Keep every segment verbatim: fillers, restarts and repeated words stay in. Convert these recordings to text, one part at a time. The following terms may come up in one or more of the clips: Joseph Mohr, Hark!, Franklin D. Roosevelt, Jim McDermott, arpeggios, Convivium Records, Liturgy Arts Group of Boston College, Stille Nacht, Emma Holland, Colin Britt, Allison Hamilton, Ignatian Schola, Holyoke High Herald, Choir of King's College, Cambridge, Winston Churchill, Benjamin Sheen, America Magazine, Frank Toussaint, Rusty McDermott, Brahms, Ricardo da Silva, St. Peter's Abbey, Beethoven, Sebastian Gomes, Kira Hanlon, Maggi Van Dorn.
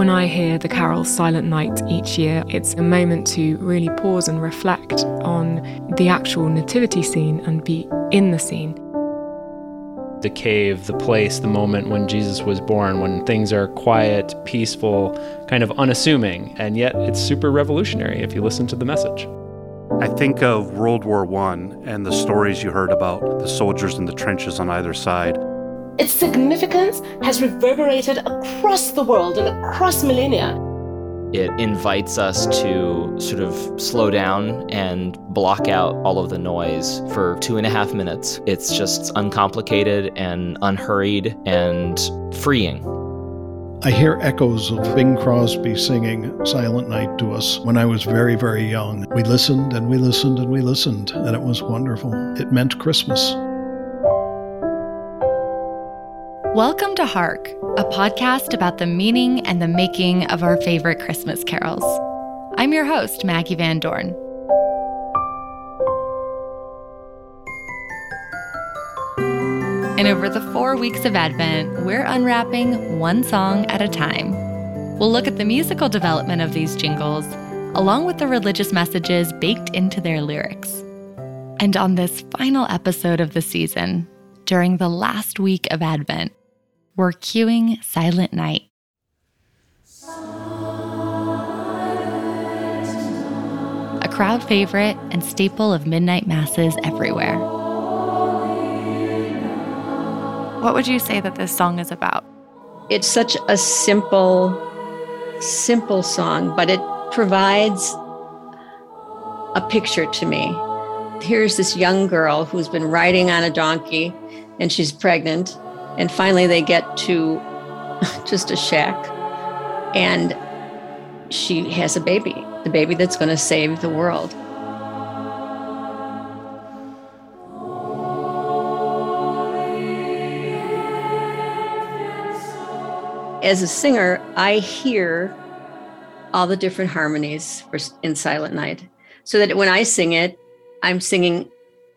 When I hear the carol Silent Night each year, it's a moment to really pause and reflect on the actual nativity scene and be in the scene. The cave, the place, the moment when Jesus was born, when things are quiet, peaceful, kind of unassuming, and yet it's super revolutionary if you listen to the message. I think of World War One and the stories you heard about the soldiers in the trenches on either side. Its significance has reverberated across the world and across millennia. It invites us to sort of slow down and block out all of the noise for two and a half minutes. It's just uncomplicated and unhurried and freeing. I hear echoes of Bing Crosby singing Silent Night to us when I was very, very young. We listened and we listened and we listened, and it was wonderful. It meant Christmas. Welcome to Hark!, a podcast about the meaning and the making of our favorite Christmas carols. I'm your host, Maggi Van Dorn. And over the four weeks of Advent, we're unwrapping one song at a time. We'll look at the musical development of these jingles, along with the religious messages baked into their lyrics. And on this final episode of the season, during the last week of Advent, we're cueing Silent Night. A crowd favorite and staple of midnight masses everywhere. What would you say that this song is about? It's such a simple, simple song, but it provides a picture to me. Here's this young girl who's been riding on a donkey, and she's pregnant. And finally they get to just a shack, and she has a baby, the baby that's going to save the world. As a singer, I hear all the different harmonies in Silent Night, so that when I sing it, I'm singing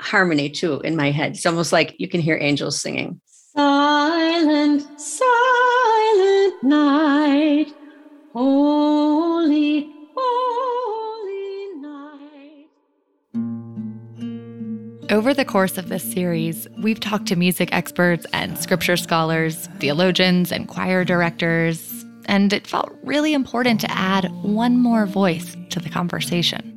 harmony too in my head. It's almost like you can hear angels singing. Silent, silent night, holy, holy night. Over the course of this series, we've talked to music experts and scripture scholars, theologians and choir directors, and it felt really important to add one more voice to the conversation.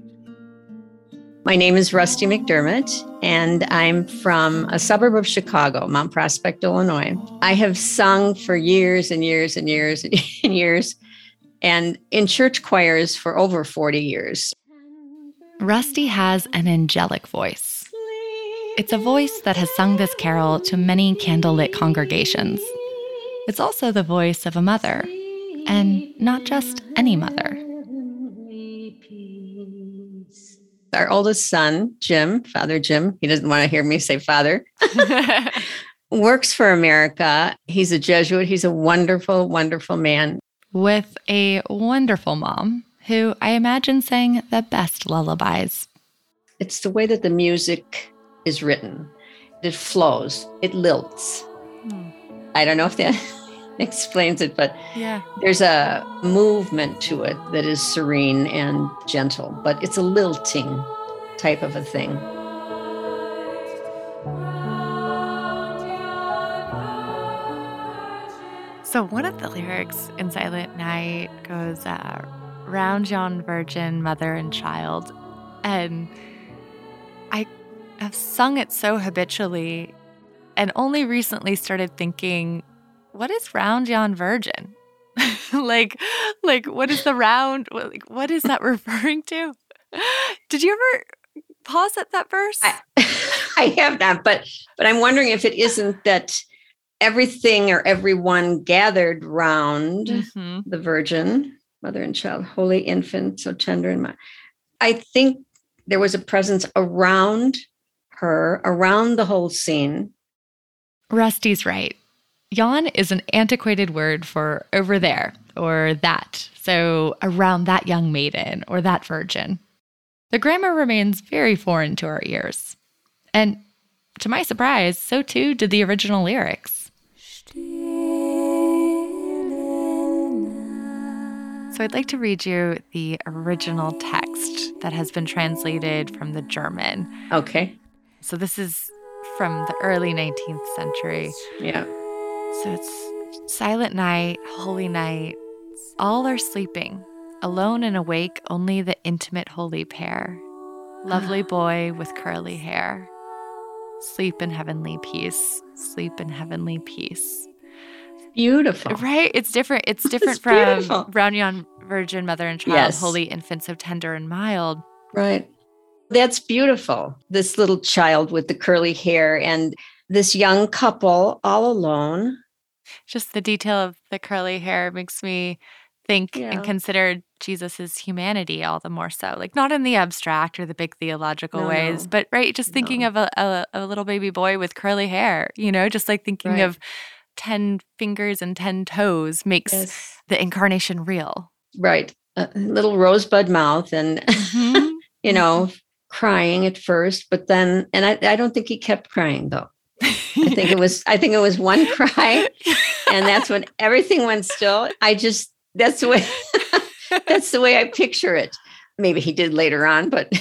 My name is Rusty McDermott, and I'm from a suburb of Chicago, Mount Prospect, Illinois. I have sung for years and years and years and years, and in church choirs for over forty years. Rusty has an angelic voice. It's a voice that has sung this carol to many candlelit congregations. It's also the voice of a mother, and not just any mother. Our oldest son, Jim, Father Jim, he doesn't want to hear me say father, works for America. He's a Jesuit. He's a wonderful, wonderful man. With a wonderful mom who I imagine sang the best lullabies. It's the way that the music is written. It flows. It lilts. Hmm. I don't know if that explains it, but yeah. There's a movement to it that is serene and gentle, but it's a lilting type of a thing. So one of the lyrics in Silent Night goes, uh, round yon virgin, mother and child. And I have sung it so habitually and only recently started thinking, what is round yon virgin? like, like what is the round? Like, what is that referring to? Did you ever pause at that verse? I, I have not, but but I'm wondering if it isn't that everything or everyone gathered round mm-hmm. the Virgin, mother and child, holy infant, so tender and mild. I think there was a presence around her, around the whole scene. Rusty's right. Yon is an antiquated word for over there or that, so around that young maiden or that virgin. The grammar remains very foreign to our ears. And to my surprise, so too did the original lyrics. Stille So I'd like to read you the original text that has been translated from the German. Okay. So this is from the early nineteenth century. Yeah. So it's silent night, holy night. All are sleeping, alone and awake, only the intimate holy pair. Lovely boy with curly hair. Sleep in heavenly peace. Sleep in heavenly peace. Beautiful. Right? It's different. It's different it's from beautiful. Brown Yon Virgin, Mother and Child, yes. Holy Infant, so tender and mild. Right. That's beautiful. This little child with the curly hair and this young couple all alone. Just the detail of the curly hair makes me think yeah. and consider Jesus's humanity all the more so. Like not in the abstract or the big theological no, ways, no. but right, just no. thinking of a, a, a little baby boy with curly hair, you know, just like thinking right. of ten fingers and ten toes makes yes. the incarnation real. Right. A little rosebud mouth and, mm-hmm. you know, crying at first, but then, and I, I don't think he kept crying though. I think it was, I think it was one cry and that's when everything went still. I just, that's the way, that's the way I picture it. Maybe he did later on, but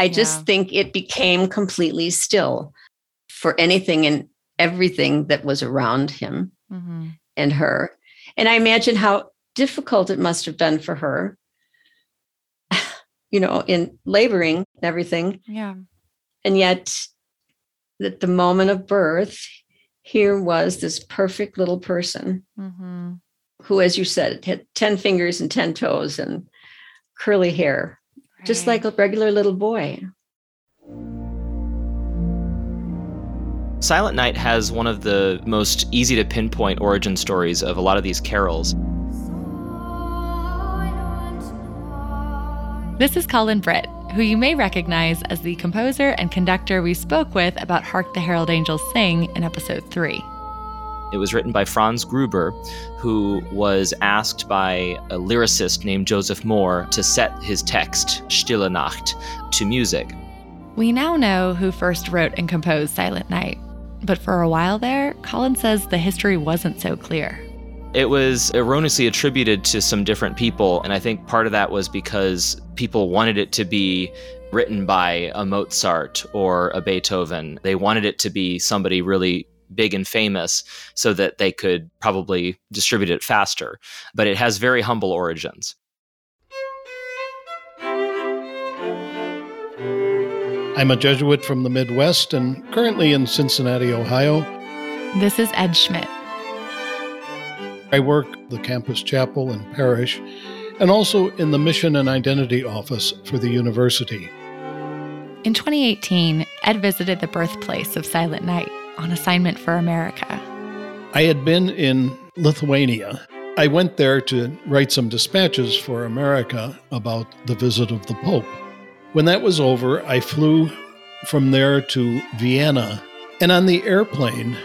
I just yeah. think it became completely still for anything and everything that was around him mm-hmm. and her. And I imagine how difficult it must have been for her, you know, in laboring and everything. Yeah. And yet at the moment of birth, here was this perfect little person mm-hmm. who, as you said, had ten fingers and ten toes and curly hair, right. just like a regular little boy. Silent Night has one of the most easy to pinpoint origin stories of a lot of these carols. This is Colin Britt, who you may recognize as the composer and conductor we spoke with about Hark! The Herald Angels Sing in episode three. It was written by Franz Gruber, who was asked by a lyricist named Joseph Mohr to set his text, Stille Nacht, to music. We now know who first wrote and composed Silent Night. But for a while there, Colin says the history wasn't so clear. It was erroneously attributed to some different people, and I think part of that was because people wanted it to be written by a Mozart or a Beethoven. They wanted it to be somebody really big and famous so that they could probably distribute it faster. But it has very humble origins. I'm a Jesuit from the Midwest and currently in Cincinnati, Ohio. This is Ed Schmidt. I work the campus chapel and parish, and also in the Mission and Identity Office for the university. In twenty eighteen, Ed visited the birthplace of Silent Night on assignment for America. I had been in Lithuania. I went there to write some dispatches for America about the visit of the Pope. When that was over, I flew from there to Vienna, and on the airplane,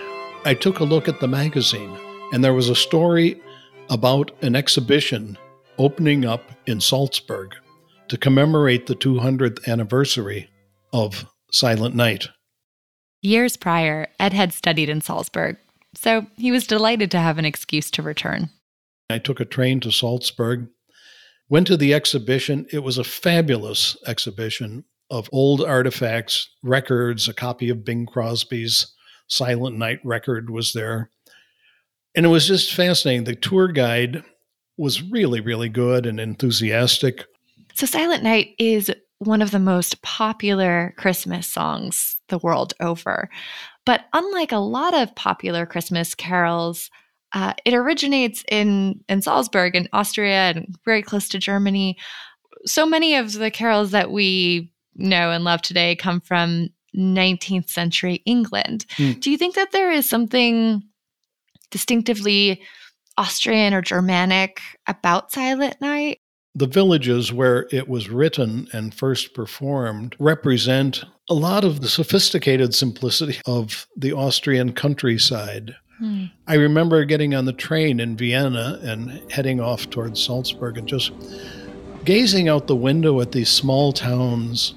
I took a look at the magazine, and there was a story about an exhibition opening up in Salzburg to commemorate the two hundredth anniversary of Silent Night. Years prior, Ed had studied in Salzburg, so he was delighted to have an excuse to return. I took a train to Salzburg. Went to the exhibition. It was a fabulous exhibition of old artifacts, records, a copy of Bing Crosby's Silent Night record was there. And it was just fascinating. The tour guide was really, really good and enthusiastic. So Silent Night is one of the most popular Christmas songs the world over. But unlike a lot of popular Christmas carols, Uh, it originates in, in Salzburg, in Austria, and very close to Germany. So many of the carols that we know and love today come from nineteenth century England. Mm. Do you think that there is something distinctively Austrian or Germanic about Silent Night? The villages where it was written and first performed represent a lot of the sophisticated simplicity of the Austrian countryside. I remember getting on the train in Vienna and heading off towards Salzburg and just gazing out the window at these small towns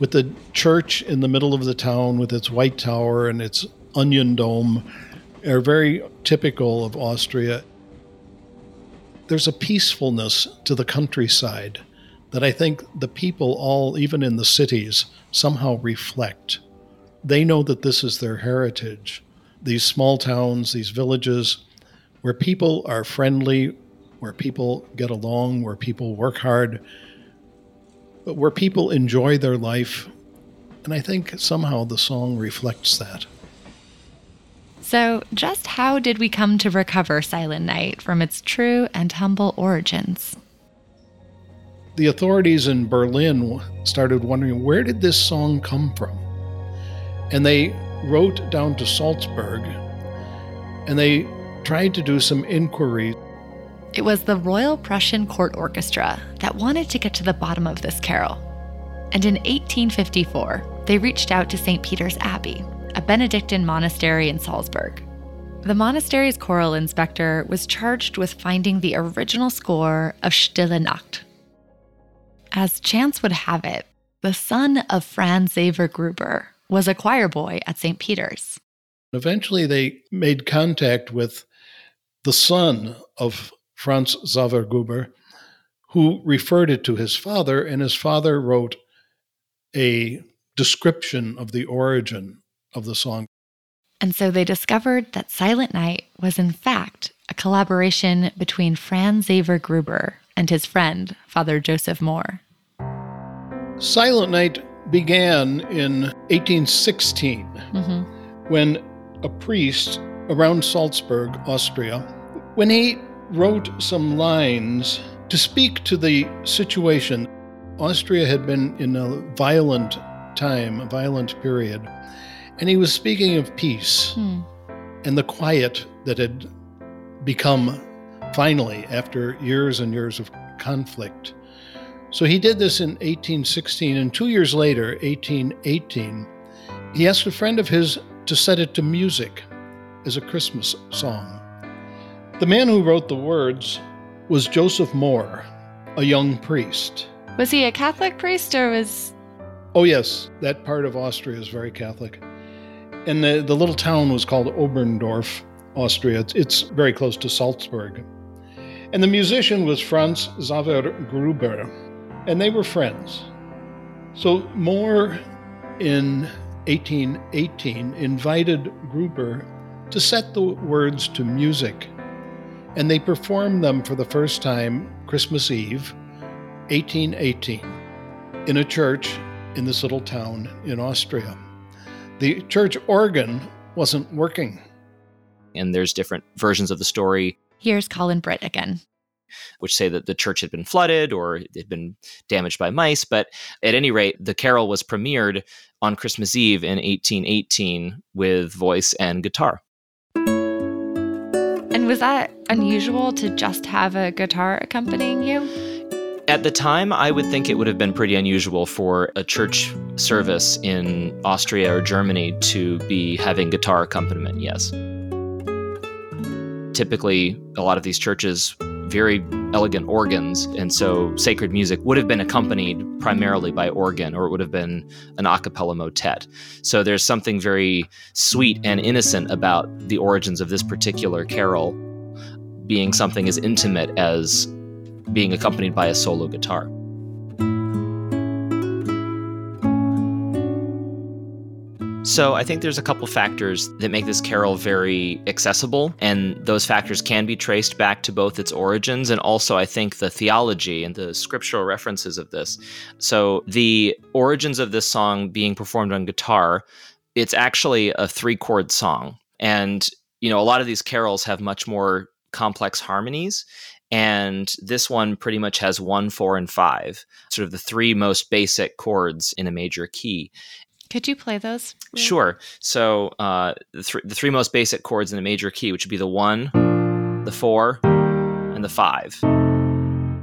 with the church in the middle of the town with its white tower and its onion dome are very typical of Austria. there's a peacefulness to the countryside that I think the people all, even in the cities, somehow reflect. They know that this is their heritage. These small towns, these villages, where people are friendly, where people get along, where people work hard, but where people enjoy their life. And I think somehow the song reflects that. So just how did we come to recover Silent Night from its true and humble origins? The authorities in Berlin started wondering, where did this song come from? And they wrote down to Salzburg, and they tried to do some inquiry. It was the Royal Prussian Court Orchestra that wanted to get to the bottom of this carol. And in eighteen fifty-four, they reached out to Saint Peter's Abbey, a Benedictine monastery in Salzburg. The monastery's choral inspector was charged with finding the original score of Stille Nacht. As chance would have it, the son of Franz Xaver Gruber was a choir boy at Saint Peter's. Eventually, they made contact with the son of Franz Xaver Gruber, who referred it to his father, and his father wrote a description of the origin of the song. And so they discovered that Silent Night was in fact a collaboration between Franz Xaver Gruber and his friend, Father Joseph Mohr. Silent Night began in eighteen sixteen, mm-hmm. when a priest around Salzburg, Austria, when he wrote some lines to speak to the situation. Austria had been in a violent time, a violent period. And he was speaking of peace hmm. and the quiet that had become finally after years and years of conflict. So he did this in eighteen sixteen, and two years later, eighteen eighteen, he asked a friend of his to set it to music as a Christmas song. The man who wrote the words was Joseph Mohr, a young priest. Was he a Catholic priest or was... Oh yes, that part of Austria is very Catholic. And the, the little town was called Oberndorf, Austria. It's, it's very close to Salzburg. And the musician was Franz Xaver Gruber, and they were friends. So Mohr, in eighteen eighteen, invited Gruber to set the words to music. And they performed them for the first time Christmas Eve, eighteen eighteen, in a church in this little town in Austria. The church organ wasn't working. And there's different versions of the story. Here's Colin Britt again. Which say that the church had been flooded or it had been damaged by mice. But at any rate, the carol was premiered on Christmas Eve in eighteen eighteen with voice and guitar. And was that unusual to just have a guitar accompanying you? At the time, I would think it would have been pretty unusual for a church service in Austria or Germany to be having guitar accompaniment, yes. Typically, a lot of these churches, very elegant organs, and so sacred music would have been accompanied primarily by organ, or it would have been an a cappella motet. So there's something very sweet and innocent about the origins of this particular carol being something as intimate as being accompanied by a solo guitar. So I think there's a couple factors that make this carol very accessible, and those factors can be traced back to both its origins and also I think the theology and the scriptural references of this. So the origins of this song being performed on guitar, it's actually a three-chord song. And, you know, a lot of these carols have much more complex harmonies. And this one pretty much has one, four, and five, sort of the three most basic chords in a major key. Could you play those? Please? Sure. So uh, the, th- the three most basic chords in a major key, which would be the one, the four, and the five.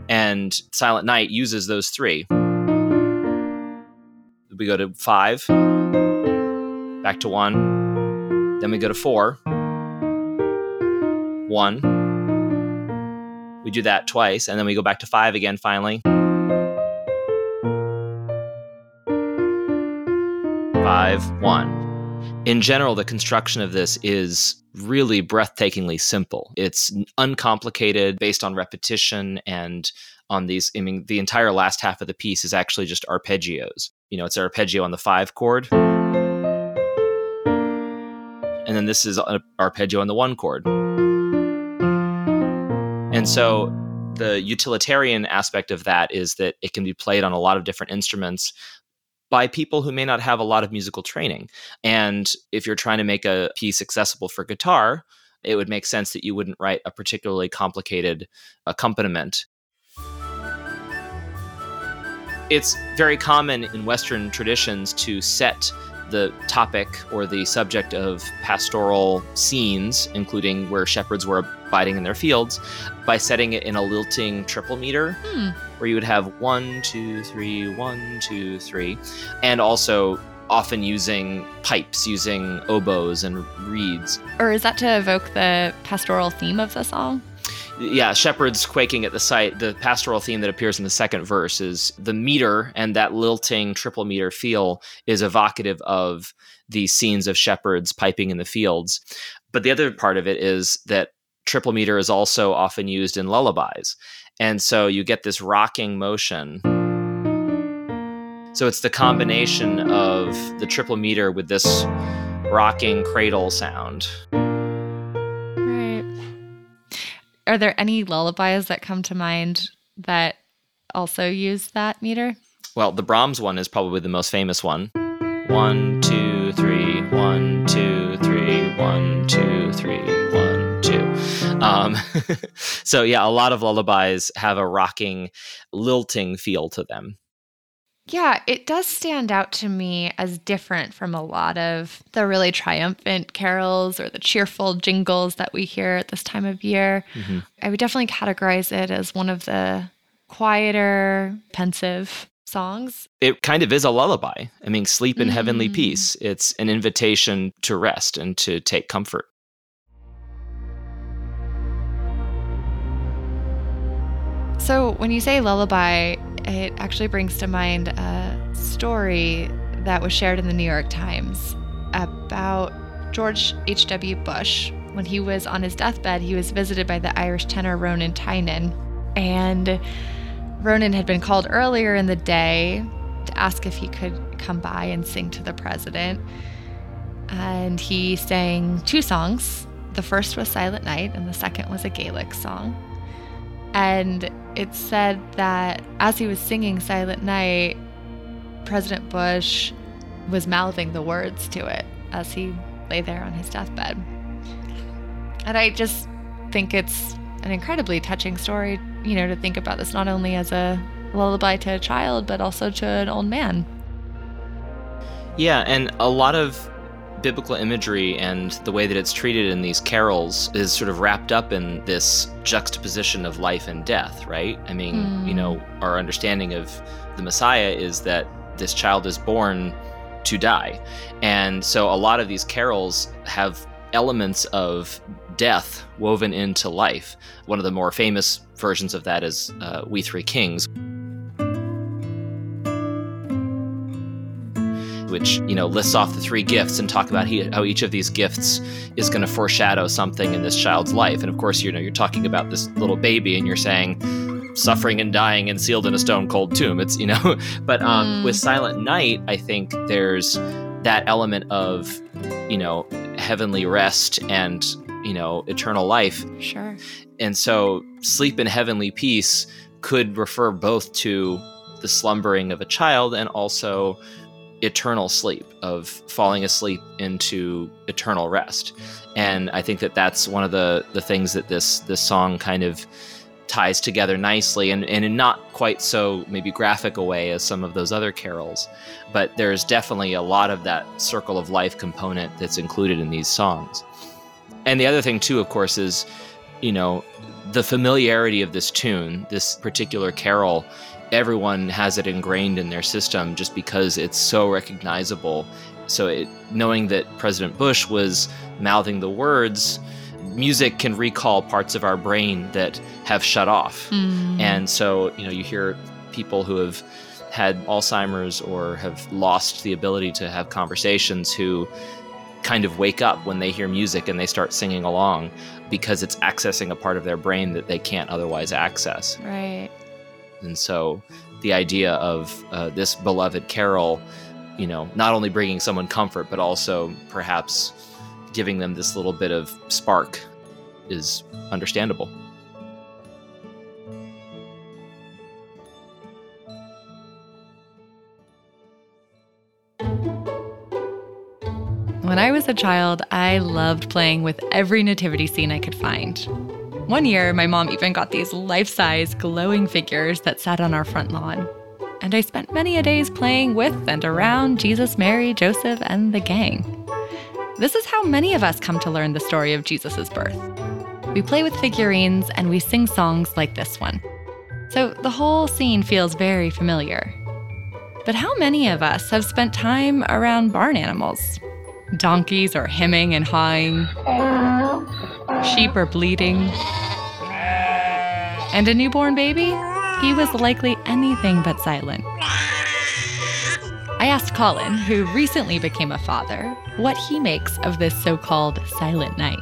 And Silent Night uses those three. We go to five, back to one, then we go to four, one, we do that twice, and then we go back to five again, finally. Five, one. In general, the construction of this is really breathtakingly simple. It's uncomplicated, based on repetition and on these, I mean, the entire last half of the piece is actually just arpeggios. You know, it's an arpeggio on the five chord. And then this is an arpeggio on the one chord. And so the utilitarian aspect of that is that it can be played on a lot of different instruments by people who may not have a lot of musical training. And if you're trying to make a piece accessible for guitar, it would make sense that you wouldn't write a particularly complicated accompaniment. It's very common in Western traditions to set the topic or the subject of pastoral scenes, including where shepherds were abiding in their fields, by setting it in a lilting triple meter, hmm. where you would have one, two, three, one, two, three, and also often using pipes, using oboes and reeds. Or is that to evoke the pastoral theme of the song? Yeah, shepherds quaking at the sight. The pastoral theme that appears in the second verse is the meter, and that lilting triple meter feel is evocative of the scenes of shepherds piping in the fields. But the other part of it is that triple meter is also often used in lullabies. And so you get this rocking motion. So it's the combination of the triple meter with this rocking cradle sound. Are there any lullabies that come to mind that also use that meter? Well, the Brahms one is probably the most famous one. One, two, three, one, two, three, one, two, three, one, two. Um, so yeah, a lot of lullabies have a rocking, lilting feel to them. Yeah, it does stand out to me as different from a lot of the really triumphant carols or the cheerful jingles that we hear at this time of year. Mm-hmm. I would definitely categorize it as one of the quieter, pensive songs. It kind of is a lullaby. I mean, sleep in mm-hmm. heavenly peace. It's an invitation to rest and to take comfort. So when you say lullaby, it actually brings to mind a story that was shared in the New York Times about George H W. Bush. When he was on his deathbed, he was visited by the Irish tenor Ronan Tynan. And Ronan had been called earlier in the day to ask if he could come by and sing to the president. And he sang two songs. The first was Silent Night, and the second was a Gaelic song. And it said that as he was singing Silent Night, President Bush was mouthing the words to it as he lay there on his deathbed. And I just think it's an incredibly touching story, you know, to think about this not only as a lullaby to a child, but also to an old man. Yeah, and a lot of biblical imagery and the way that it's treated in these carols is sort of wrapped up in this juxtaposition of life and death, right? I mean, mm. you know, our understanding of the Messiah is that this child is born to die. And so a lot of these carols have elements of death woven into life. One of the more famous versions of that is uh, We Three Kings, which, you know, lists off the three gifts and talk about he, how each of these gifts is going to foreshadow something in this child's life. And of course, you know, you're talking about this little baby and you're saying suffering and dying and sealed in a stone cold tomb. It's, you know, but um, mm. with Silent Night, I think there's that element of, you know, heavenly rest and, you know, eternal life. Sure. And so sleep in heavenly peace could refer both to the slumbering of a child and also eternal sleep, of falling asleep into eternal rest. And I think that that's one of the, the things that this this song kind of ties together nicely, and, and in not quite so maybe graphic a way as some of those other carols. But there's definitely a lot of that circle of life component that's included in these songs. And the other thing too, of course, is, you know, the familiarity of this tune, this particular carol. Everyone has it ingrained in their system just because it's so recognizable. So it, knowing that President Bush was mouthing the words, music can recall parts of our brain that have shut off. Mm. And so, you know, you hear people who have had Alzheimer's or have lost the ability to have conversations who kind of wake up when they hear music and they start singing along because it's accessing a part of their brain that they can't otherwise access. Right. And so the idea of uh, this beloved carol, you know, not only bringing someone comfort, but also perhaps giving them this little bit of spark is understandable. When I was a child, I loved playing with every nativity scene I could find. One year, my mom even got these life-size glowing figures that sat on our front lawn. And I spent many a days playing with and around Jesus, Mary, Joseph, and the gang. This is how many of us come to learn the story of Jesus' birth. We play with figurines and we sing songs like this one. So the whole scene feels very familiar. But how many of us have spent time around barn animals? Donkeys are hemming and hawing. Sheep are bleating. And a newborn baby? He was likely anything but silent. I asked Colin, who recently became a father, what he makes of this so-called Silent Night.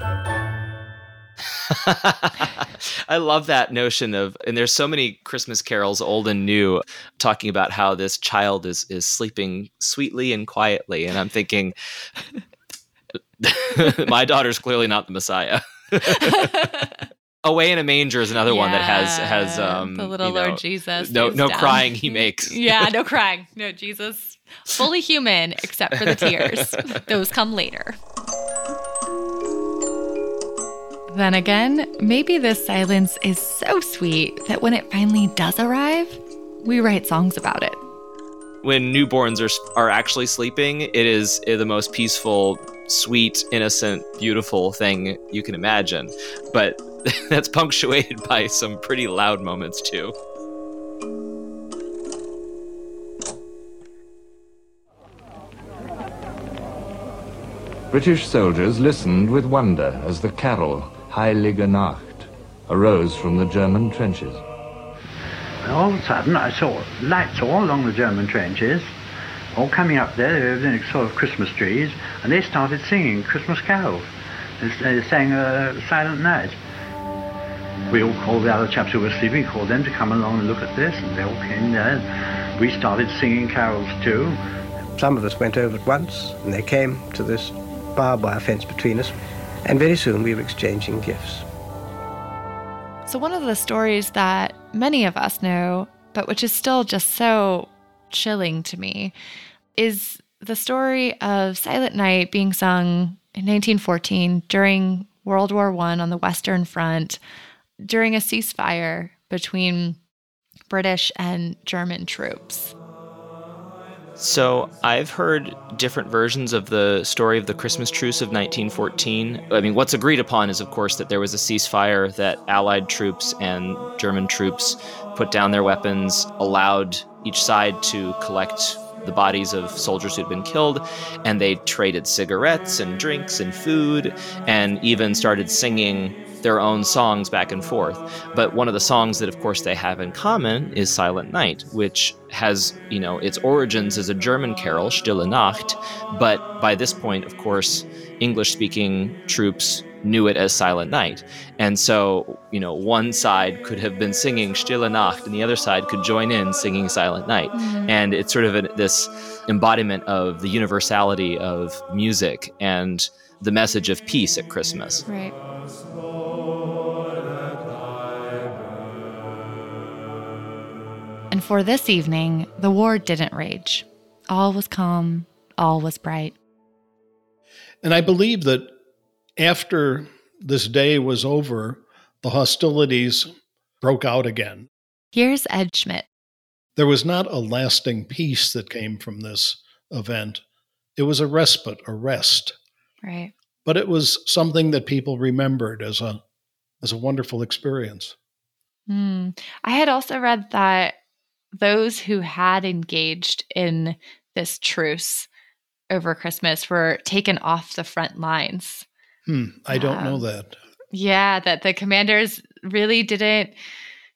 I love that notion of, and there's so many Christmas carols, old and new, talking about how this child is is sleeping sweetly and quietly. And I'm thinking, my daughter's clearly not the Messiah. Away in a Manger is another yeah, one that has has um, the little you know, Lord Jesus. No, no down. Crying he makes. Yeah, no crying. No, Jesus, fully human except for the tears. Those come later. Then again, maybe this silence is so sweet that when it finally does arrive, we write songs about it. When newborns are are actually sleeping, it is the most peaceful, sweet, innocent, beautiful thing you can imagine. But that's punctuated by some pretty loud moments too. British soldiers listened with wonder as the carol Heiliger Nacht arose from the German trenches. All of a sudden I saw lights all along the German trenches, all coming up there, they were in sort of Christmas trees, and they started singing Christmas carols. They sang uh, Silent Night. We all called the other chaps who were sleeping, called them to come along and look at this, and they all came there. We started singing carols too. Some of us went over at once, and they came to this barbed wire fence between us, and very soon we were exchanging gifts. So one of the stories that many of us know, but which is still just so chilling to me, is the story of Silent Night being sung in nineteen fourteen during World War One on the Western Front, during a ceasefire between British and German troops. So I've heard different versions of the story of the Christmas truce of nineteen fourteen. I mean, what's agreed upon is, of course, that there was a ceasefire, that Allied troops and German troops put down their weapons, allowed each side to collect the bodies of soldiers who'd been killed, and they traded cigarettes and drinks and food and even started singing their own songs back and forth. But one of the songs that, of course, they have in common is Silent Night, which has, you know, its origins as a German carol, Stille Nacht. But by this point, of course, English-speaking troops knew it as Silent Night. And so, you know, one side could have been singing Stille Nacht and the other side could join in singing Silent Night. Mm-hmm. And it's sort of a, this embodiment of the universality of music and the message of peace at Christmas. Right. And for this evening, the war didn't rage. All was calm, all was bright. And I believe that after this day was over, the hostilities broke out again. Here's Ed Schmidt. There was not a lasting peace that came from this event. It was a respite, a rest. Right. But it was something that people remembered as a as a wonderful experience. Mm. I had also read that those who had engaged in this truce over Christmas were taken off the front lines. Hmm, I don't um, know that. Yeah, that the commanders really didn't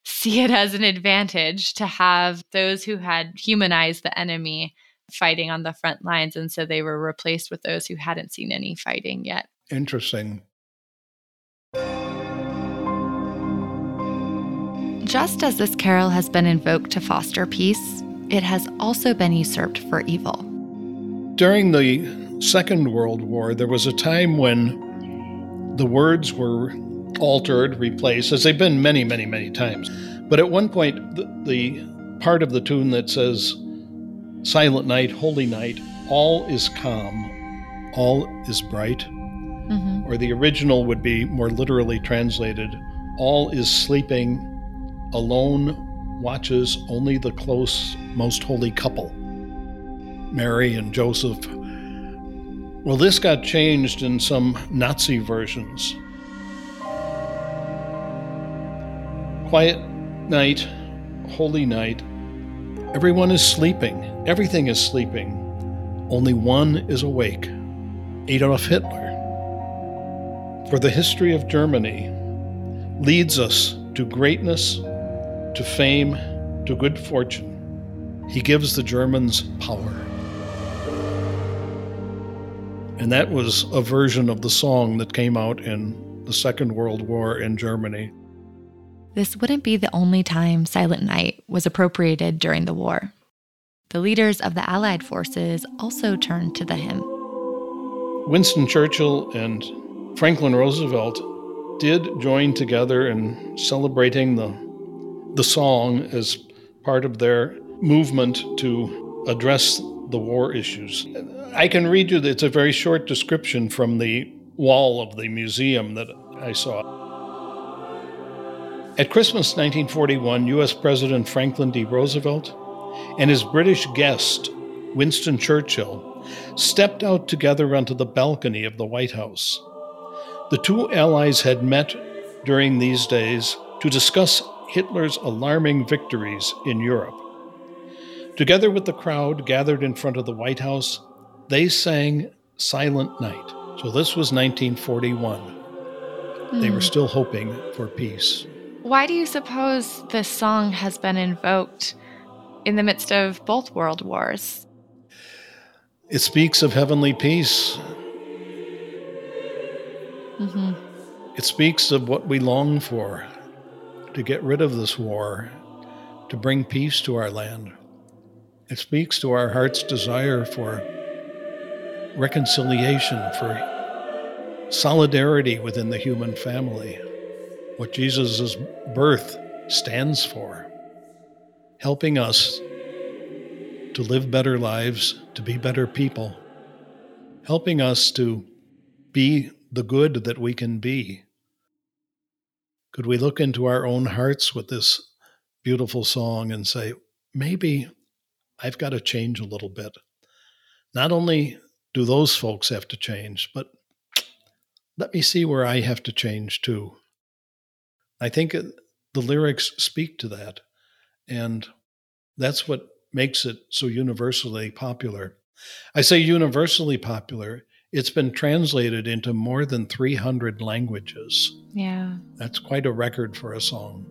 see it as an advantage to have those who had humanized the enemy fighting on the front lines. And so they were replaced with those who hadn't seen any fighting yet. Interesting. Just as this carol has been invoked to foster peace, it has also been usurped for evil. During the Second World War, there was a time when the words were altered, replaced, as they've been many, many, many times. But at one point, the, the part of the tune that says, Silent Night, Holy Night, all is calm, all is bright. Mm-hmm. Or the original would be more literally translated, all is sleeping, alone watches only the close, most holy couple, Mary and Joseph. Well, this got changed in some Nazi versions. Quiet night, holy night, everyone is sleeping, everything is sleeping, only one is awake, Adolf Hitler. For the history of Germany leads us to greatness, to fame, to good fortune. He gives the Germans power. And that was a version of the song that came out in the Second World War in Germany. This wouldn't be the only time Silent Night was appropriated during the war. The leaders of the Allied forces also turned to the hymn. Winston Churchill and Franklin Roosevelt did join together in celebrating the, the song as part of their movement to address the war issues. I can read you, it's a very short description from the wall of the museum that I saw. At Christmas nineteen forty-one, U S President Franklin D. Roosevelt and his British guest, Winston Churchill, stepped out together onto the balcony of the White House. The two allies had met during these days to discuss Hitler's alarming victories in Europe. Together with the crowd gathered in front of the White House, they sang Silent Night. So this was nineteen forty-one. Mm. They were still hoping for peace. Why do you suppose this song has been invoked in the midst of both world wars? It speaks of heavenly peace. Mm-hmm. It speaks of what we long for, to get rid of this war, to bring peace to our land. It speaks to our heart's desire for reconciliation, for solidarity within the human family, what Jesus' birth stands for, helping us to live better lives, to be better people, helping us to be the good that we can be. Could we look into our own hearts with this beautiful song and say, maybe I've got to change a little bit. Not only do those folks have to change, but let me see where I have to change too. I think the lyrics speak to that, and that's what makes it so universally popular. I say universally popular. It's been translated into more than three hundred languages. Yeah. That's quite a record for a song.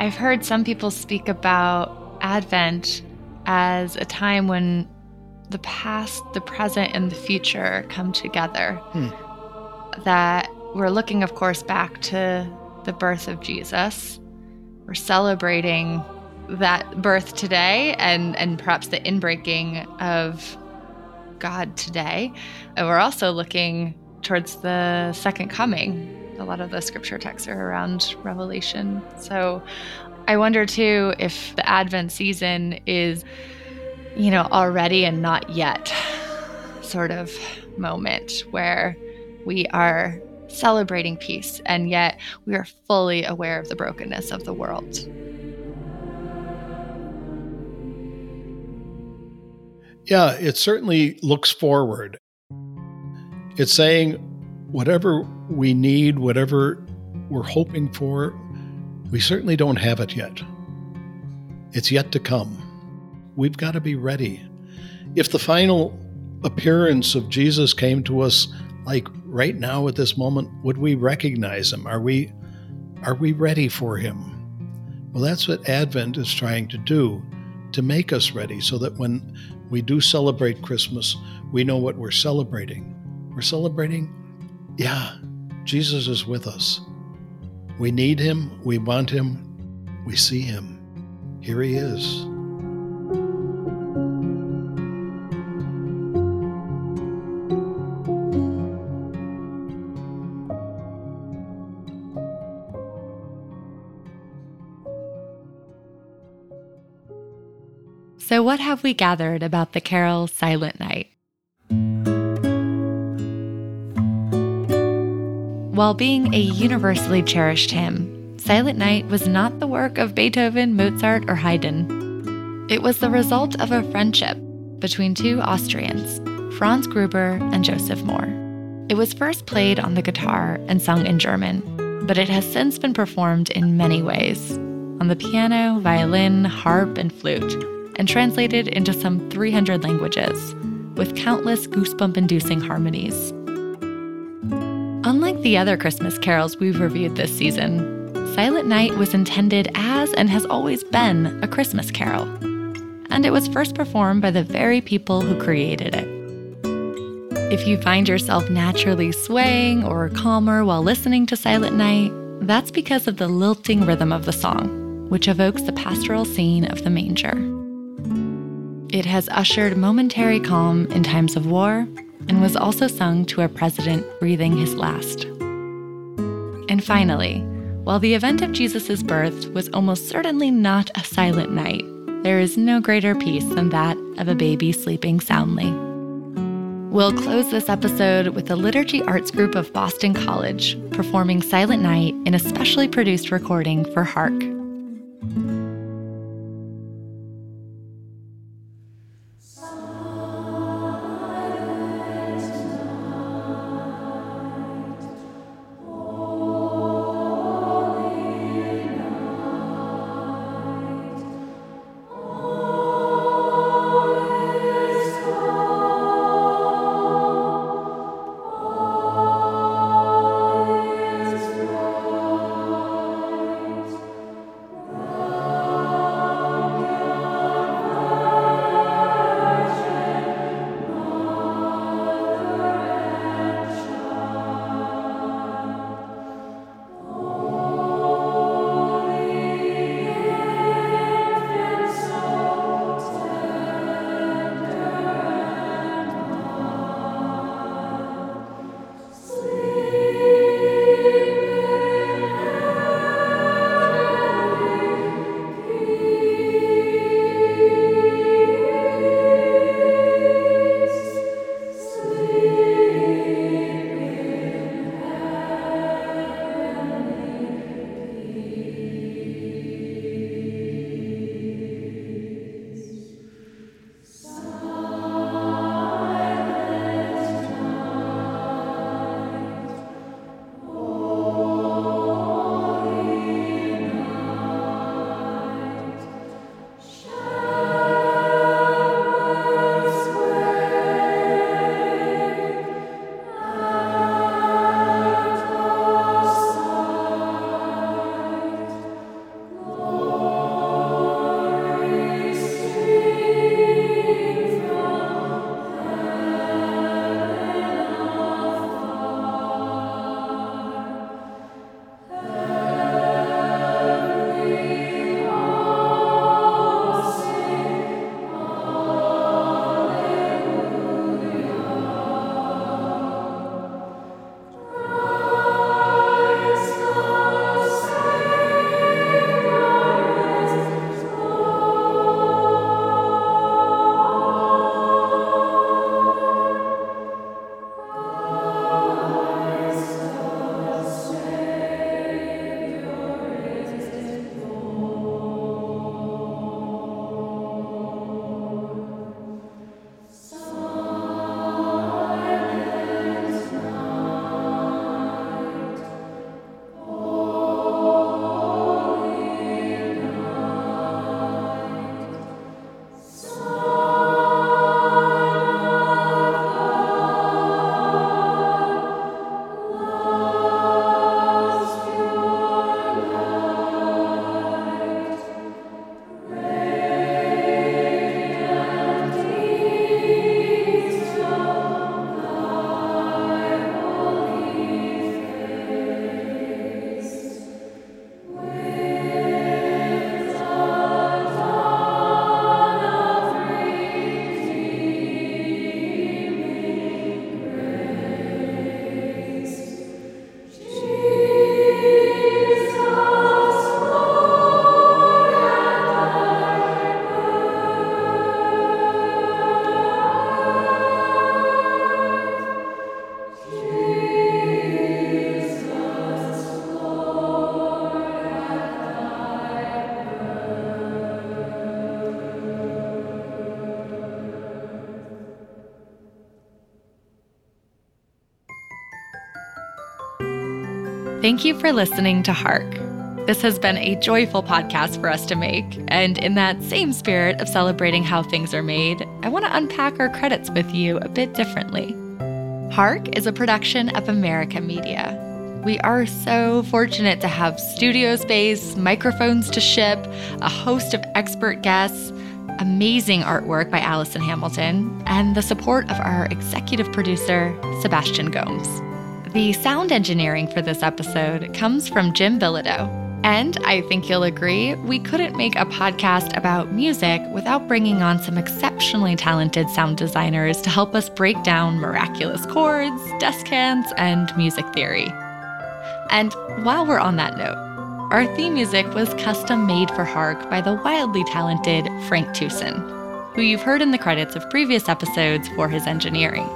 I've heard some people speak about Advent as a time when the past, the present, and the future come together. Hmm. That we're looking, of course, back to the birth of Jesus. We're celebrating that birth today and, and perhaps the inbreaking of God today. And we're also looking towards the second coming. A lot of the scripture texts are around Revelation. So I wonder too if the Advent season is, you know, already and not yet sort of moment where we are celebrating peace and yet we are fully aware of the brokenness of the world. Yeah, it certainly looks forward. It's saying whatever we need, whatever we're hoping for, we certainly don't have it yet. It's yet to come. We've got to be ready. If the final appearance of Jesus came to us, like right now at this moment, would we recognize him? Are we Are we ready for him? Well, that's what Advent is trying to do, to make us ready so that when we do celebrate Christmas, we know what we're celebrating. We're celebrating, yeah, Jesus is with us. We need him, we want him, we see him. Here he is. So what have we gathered about the carol Silent Night? While being a universally cherished hymn, Silent Night was not the work of Beethoven, Mozart, or Haydn. It was the result of a friendship between two Austrians, Franz Gruber and Joseph Mohr. It was first played on the guitar and sung in German, but it has since been performed in many ways, on the piano, violin, harp, and flute, and translated into some three hundred languages, with countless goosebump-inducing harmonies. Unlike the other Christmas carols we've reviewed this season, Silent Night was intended as and has always been a Christmas carol, and it was first performed by the very people who created it. If you find yourself naturally swaying or calmer while listening to Silent Night, that's because of the lilting rhythm of the song, which evokes the pastoral scene of the manger. It has ushered momentary calm in times of war and was also sung to a president breathing his last. And finally, while the event of Jesus' birth was almost certainly not a silent night, there is no greater peace than that of a baby sleeping soundly. We'll close this episode with the Liturgy Arts Group of Boston College performing Silent Night in a specially produced recording for Hark! Thank you for listening to Hark! This has been a joyful podcast for us to make, and in that same spirit of celebrating how things are made, I want to unpack our credits with you a bit differently. Hark! Is a production of America Media. We are so fortunate to have studio space, microphones to ship, a host of expert guests, amazing artwork by Allison Hamilton, and the support of our executive producer, Sebastian Gomes. The sound engineering for this episode comes from Jim Villado. And I think you'll agree, we couldn't make a podcast about music without bringing on some exceptionally talented sound designers to help us break down miraculous chords, descants, and music theory. And while we're on that note, our theme music was custom made for Hark! By the wildly talented Frank Toussaint, who you've heard in the credits of previous episodes for his engineering.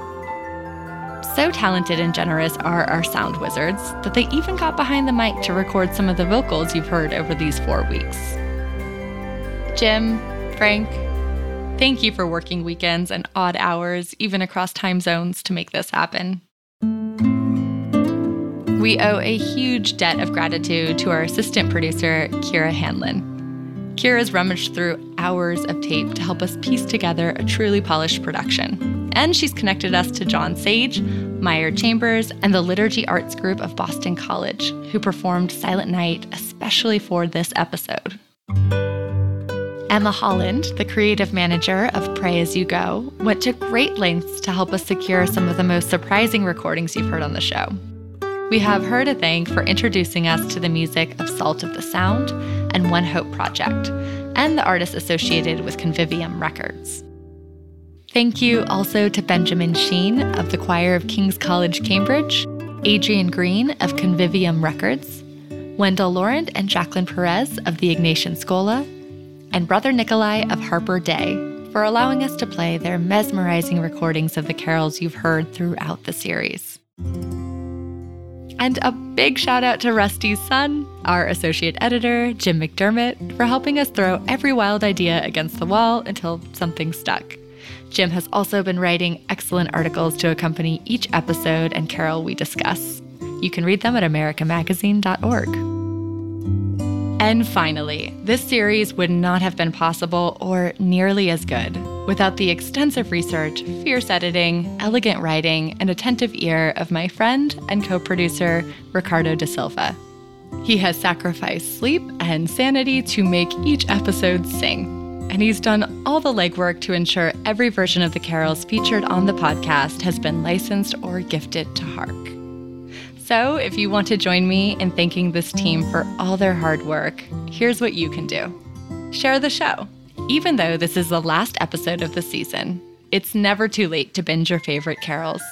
So talented and generous are our sound wizards that they even got behind the mic to record some of the vocals you've heard over these four weeks. Jim, Frank, thank you for working weekends and odd hours, even across time zones, to make this happen. We owe a huge debt of gratitude to our assistant producer, Kira Hanlon. Kira's rummaged through hours of tape to help us piece together a truly polished production. And she's connected us to John Sage, Meyer Chambers, and the Liturgy Arts Group of Boston College, who performed Silent Night especially for this episode. Emma Holland, the creative manager of Pray As You Go, went to great lengths to help us secure some of the most surprising recordings you've heard on the show. We have her to thank for introducing us to the music of Salt of the Sound and One Hope Project, and the artists associated with Convivium Records. Thank you also to Benjamin Sheen of the Choir of King's College, Cambridge, Adrian Green of Convivium Records, Wendell Laurent and Jacqueline Perez of the Ignatian Scola, and Brother Nikolai of Harper Day for allowing us to play their mesmerizing recordings of the carols you've heard throughout the series. And a big shout out to Rusty's son, our associate editor, Jim McDermott, for helping us throw every wild idea against the wall until something stuck. Jim has also been writing excellent articles to accompany each episode and carol we discuss. You can read them at america magazine dot org. And finally, this series would not have been possible, or nearly as good, without the extensive research, fierce editing, elegant writing, and attentive ear of my friend and co-producer, Ricardo da Silva. He has sacrificed sleep and sanity to make each episode sing. And he's done all the legwork to ensure every version of the carols featured on the podcast has been licensed or gifted to Hark! So if you want to join me in thanking this team for all their hard work, here's what you can do. Share the show. Even though this is the last episode of the season, it's never too late to binge your favorite carols.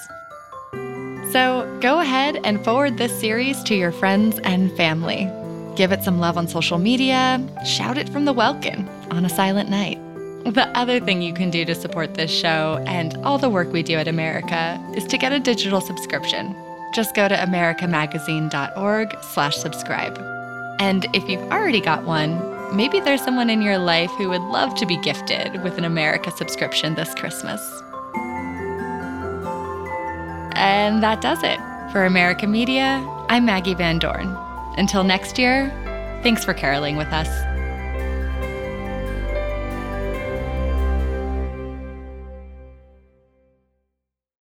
So go ahead and forward this series to your friends and family. Give it some love on social media, shout it from the welkin on a silent night. The other thing you can do to support this show and all the work we do at America is to get a digital subscription. Just go to america magazine dot org slash subscribe. And if you've already got one, maybe there's someone in your life who would love to be gifted with an America subscription this Christmas. And that does it. For America Media, I'm Maggi Van Dorn. Until next year, thanks for caroling with us.